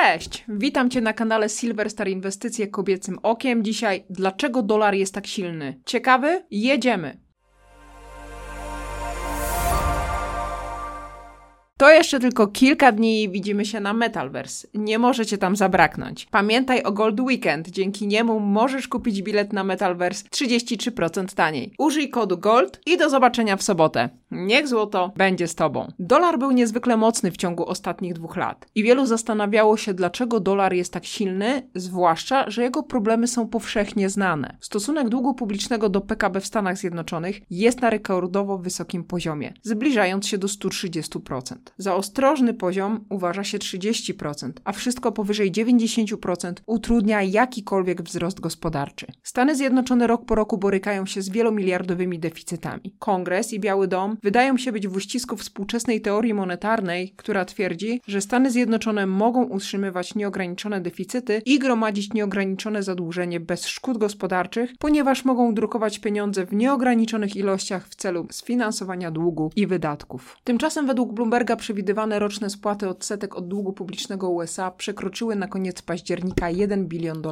Cześć! Witam Cię na kanale Silver Star Inwestycje Kobiecym Okiem. Dzisiaj dlaczego dolar jest tak silny? Ciekawy? Jedziemy! To jeszcze tylko kilka dni i widzimy się na Metalverse. Nie może Cię tam zabraknąć. Pamiętaj o Gold Weekend. Dzięki niemu możesz kupić bilet na Metalverse 33% taniej. Użyj kodu GOLD i do zobaczenia w sobotę. Niech złoto będzie z Tobą. Dolar był niezwykle mocny w ciągu ostatnich 2 lat. I wielu zastanawiało się, dlaczego dolar jest tak silny, zwłaszcza, że jego problemy są powszechnie znane. Stosunek długu publicznego do PKB w Stanach Zjednoczonych jest na rekordowo wysokim poziomie, zbliżając się do 130%. Za ostrożny poziom uważa się 30%, a wszystko powyżej 90% utrudnia jakikolwiek wzrost gospodarczy. Stany Zjednoczone rok po roku borykają się z wielomiliardowymi deficytami. Kongres i Biały Dom wydają się być w uścisku współczesnej teorii monetarnej, która twierdzi, że Stany Zjednoczone mogą utrzymywać nieograniczone deficyty i gromadzić nieograniczone zadłużenie bez szkód gospodarczych, ponieważ mogą drukować pieniądze w nieograniczonych ilościach w celu sfinansowania długu i wydatków. Tymczasem według Bloomberga przewidywane roczne spłaty odsetek od długu publicznego USA przekroczyły na koniec października $1 bilion.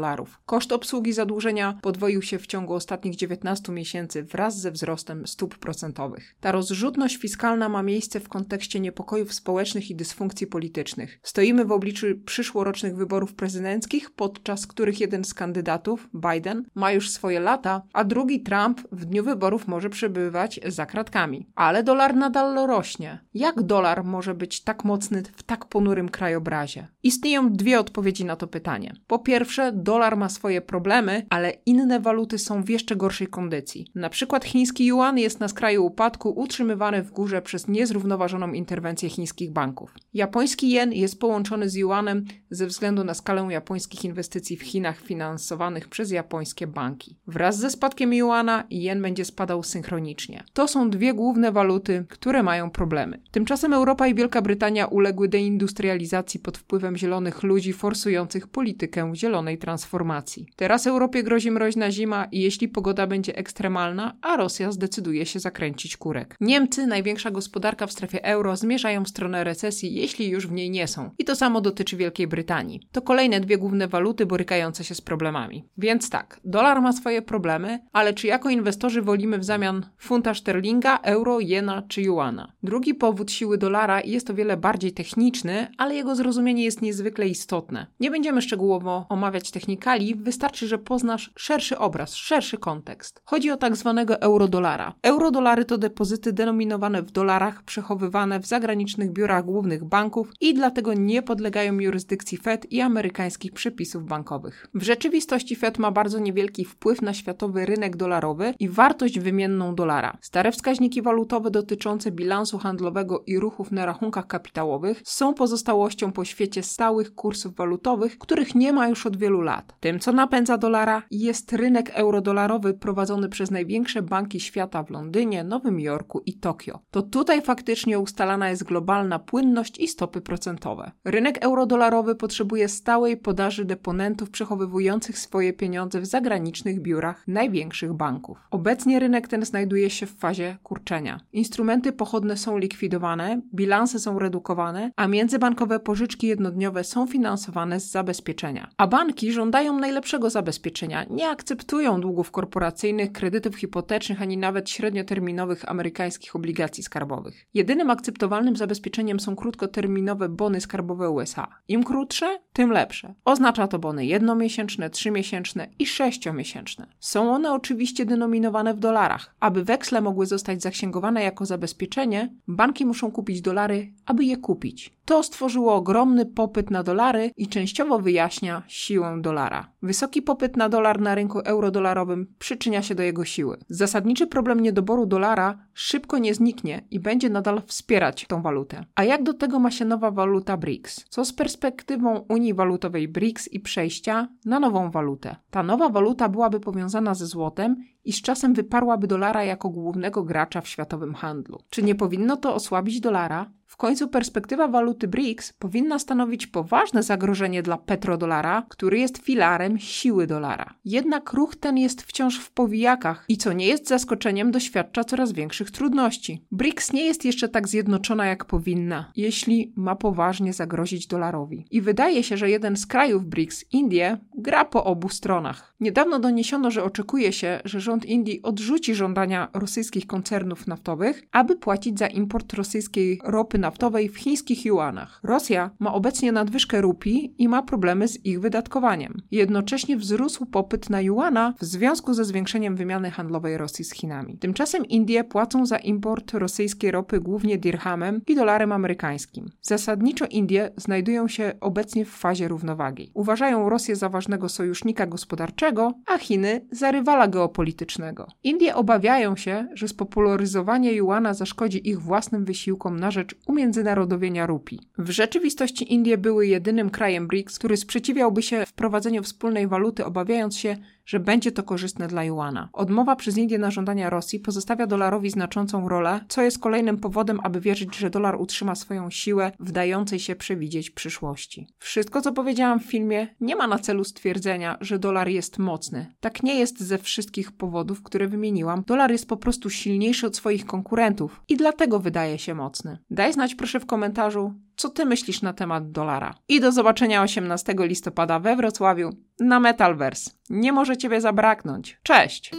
Koszt obsługi zadłużenia podwoił się w ciągu ostatnich 19 miesięcy wraz ze wzrostem stóp procentowych. Ta rozrzutność fiskalna ma miejsce w kontekście niepokojów społecznych i dysfunkcji politycznych. Stoimy w obliczu przyszłorocznych wyborów prezydenckich, podczas których jeden z kandydatów, Biden, ma już swoje lata, a drugi, Trump, w dniu wyborów może przebywać za kratkami. Ale dolar nadal rośnie. Jak dolar może być tak mocny w tak ponurym krajobrazie? Istnieją 2 odpowiedzi na to pytanie. Po pierwsze, dolar ma swoje problemy, ale inne waluty są w jeszcze gorszej kondycji. Na przykład chiński juan jest na skraju upadku, utrzymywany w górze przez niezrównoważoną interwencję chińskich banków. Japoński jen jest połączony z juanem ze względu na skalę japońskich inwestycji w Chinach finansowanych przez japońskie banki. Wraz ze spadkiem juana jen będzie spadał synchronicznie. To są 2 główne waluty, które mają problemy. Tymczasem Europa i Wielka Brytania uległy deindustrializacji pod wpływem zielonych ludzi forsujących politykę zielonej transformacji. Teraz Europie grozi mroźna zima i jeśli pogoda będzie ekstremalna, a Rosja zdecyduje się zakręcić kurek. Niemcy, największa gospodarka w strefie euro, zmierzają w stronę recesji, jeśli już w niej nie są. I to samo dotyczy Wielkiej Brytanii. To kolejne 2 główne waluty borykające się z problemami. Więc tak, dolar ma swoje problemy, ale czy jako inwestorzy wolimy w zamian funta szterlinga, euro, jena czy juana? Drugi powód siły dolara jest o wiele bardziej techniczny, ale jego zrozumienie jest niezwykle istotne. Nie będziemy szczegółowo omawiać technikali, wystarczy, że poznasz szerszy obraz, szerszy kontekst. Chodzi o tak zwanego eurodolara. Eurodolary to depozyty denominowane w dolarach, przechowywane w zagranicznych biurach głównych banków i dlatego nie podlegają jurysdykcji Fed i amerykańskich przepisów bankowych. W rzeczywistości Fed ma bardzo niewielki wpływ na światowy rynek dolarowy i wartość wymienną dolara. Stare wskaźniki walutowe dotyczące bilansu handlowego i ruchów na rachunkach kapitałowych są pozostałością po świecie stałych kursów walutowych, których nie ma już od wielu lat. Tym, co napędza dolara, jest rynek eurodolarowy prowadzony przez największe banki świata w Londynie, Nowym Jorku i Tokio. To tutaj faktycznie ustalana jest globalna płynność i stopy procentowe. Rynek eurodolarowy potrzebuje stałej podaży deponentów przechowywujących swoje pieniądze w zagranicznych biurach największych banków. Obecnie rynek ten znajduje się w fazie kurczenia. Instrumenty pochodne są likwidowane, bilanse są redukowane, a międzybankowe pożyczki jednodniowe są finansowane z zabezpieczenia. A banki żądają najlepszego zabezpieczenia, nie akceptują długów korporacyjnych, kredytów hipotecznych, ani nawet średnioterminowych amerykańskich obligacji skarbowych. Jedynym akceptowalnym zabezpieczeniem są krótkoterminowe bony skarbowe USA. Im krótsze, tym lepsze. Oznacza to bony 1-miesięczne, 3-miesięczne i 6-miesięczne. Są one oczywiście denominowane w dolarach. Aby weksle mogły zostać zaksięgowane jako zabezpieczenie, banki muszą kupić dolary, aby je kupić. To stworzyło ogromny popyt na dolary i częściowo wyjaśnia siłę dolara. Wysoki popyt na dolar na rynku eurodolarowym przyczynia się do jego siły. Zasadniczy problem niedoboru dolara szybko nie zniknie i będzie nadal wspierać tą walutę. A jak do tego ma się nowa waluta BRICS? Co z perspektywą Unii Walutowej BRICS i przejścia na nową walutę? Ta nowa waluta byłaby powiązana ze złotem i z czasem wyparłaby dolara jako głównego gracza w światowym handlu. Czy nie powinno to osłabić dolara? W końcu perspektywa waluty BRICS powinna stanowić poważne zagrożenie dla petrodolara, który jest filarem siły dolara. Jednak ruch ten jest wciąż w powijakach i co nie jest zaskoczeniem, doświadcza coraz większych trudności. BRICS nie jest jeszcze tak zjednoczona jak powinna, jeśli ma poważnie zagrozić dolarowi. I wydaje się, że jeden z krajów BRICS, Indie, gra po obu stronach. Niedawno doniesiono, że oczekuje się, że rząd Indii odrzuci żądania rosyjskich koncernów naftowych, aby płacić za import rosyjskiej ropy naftowej w chińskich juanach. Rosja ma obecnie nadwyżkę rupii i ma problemy z ich wydatkowaniem. Jednocześnie wzrósł popyt na juana w związku ze zwiększeniem wymiany handlowej Rosji z Chinami. Tymczasem Indie płacą za import rosyjskiej ropy głównie dirhamem i dolarem amerykańskim. Zasadniczo Indie znajdują się obecnie w fazie równowagi. Uważają Rosję za ważnego sojusznika gospodarczego, a Chiny za rywala geopolitycznego. Indie obawiają się, że spopularyzowanie juana zaszkodzi ich własnym wysiłkom na rzecz umiędzynarodowienia rupii. W rzeczywistości Indie były jedynym krajem BRICS, który sprzeciwiałby się wprowadzeniu wspólnej waluty, obawiając się, że będzie to korzystne dla juana. Odmowa przez Indie na żądania Rosji pozostawia dolarowi znaczącą rolę, co jest kolejnym powodem, aby wierzyć, że dolar utrzyma swoją siłę w dającej się przewidzieć przyszłości. Wszystko, co powiedziałam w filmie, nie ma na celu stwierdzenia, że dolar jest mocny. Tak nie jest ze wszystkich powodów, które wymieniłam. Dolar jest po prostu silniejszy od swoich konkurentów i dlatego wydaje się mocny. Daj znać proszę w komentarzu, co ty myślisz na temat dolara. I do zobaczenia 18 listopada we Wrocławiu na Metalverse. Nie może ciebie zabraknąć. Cześć!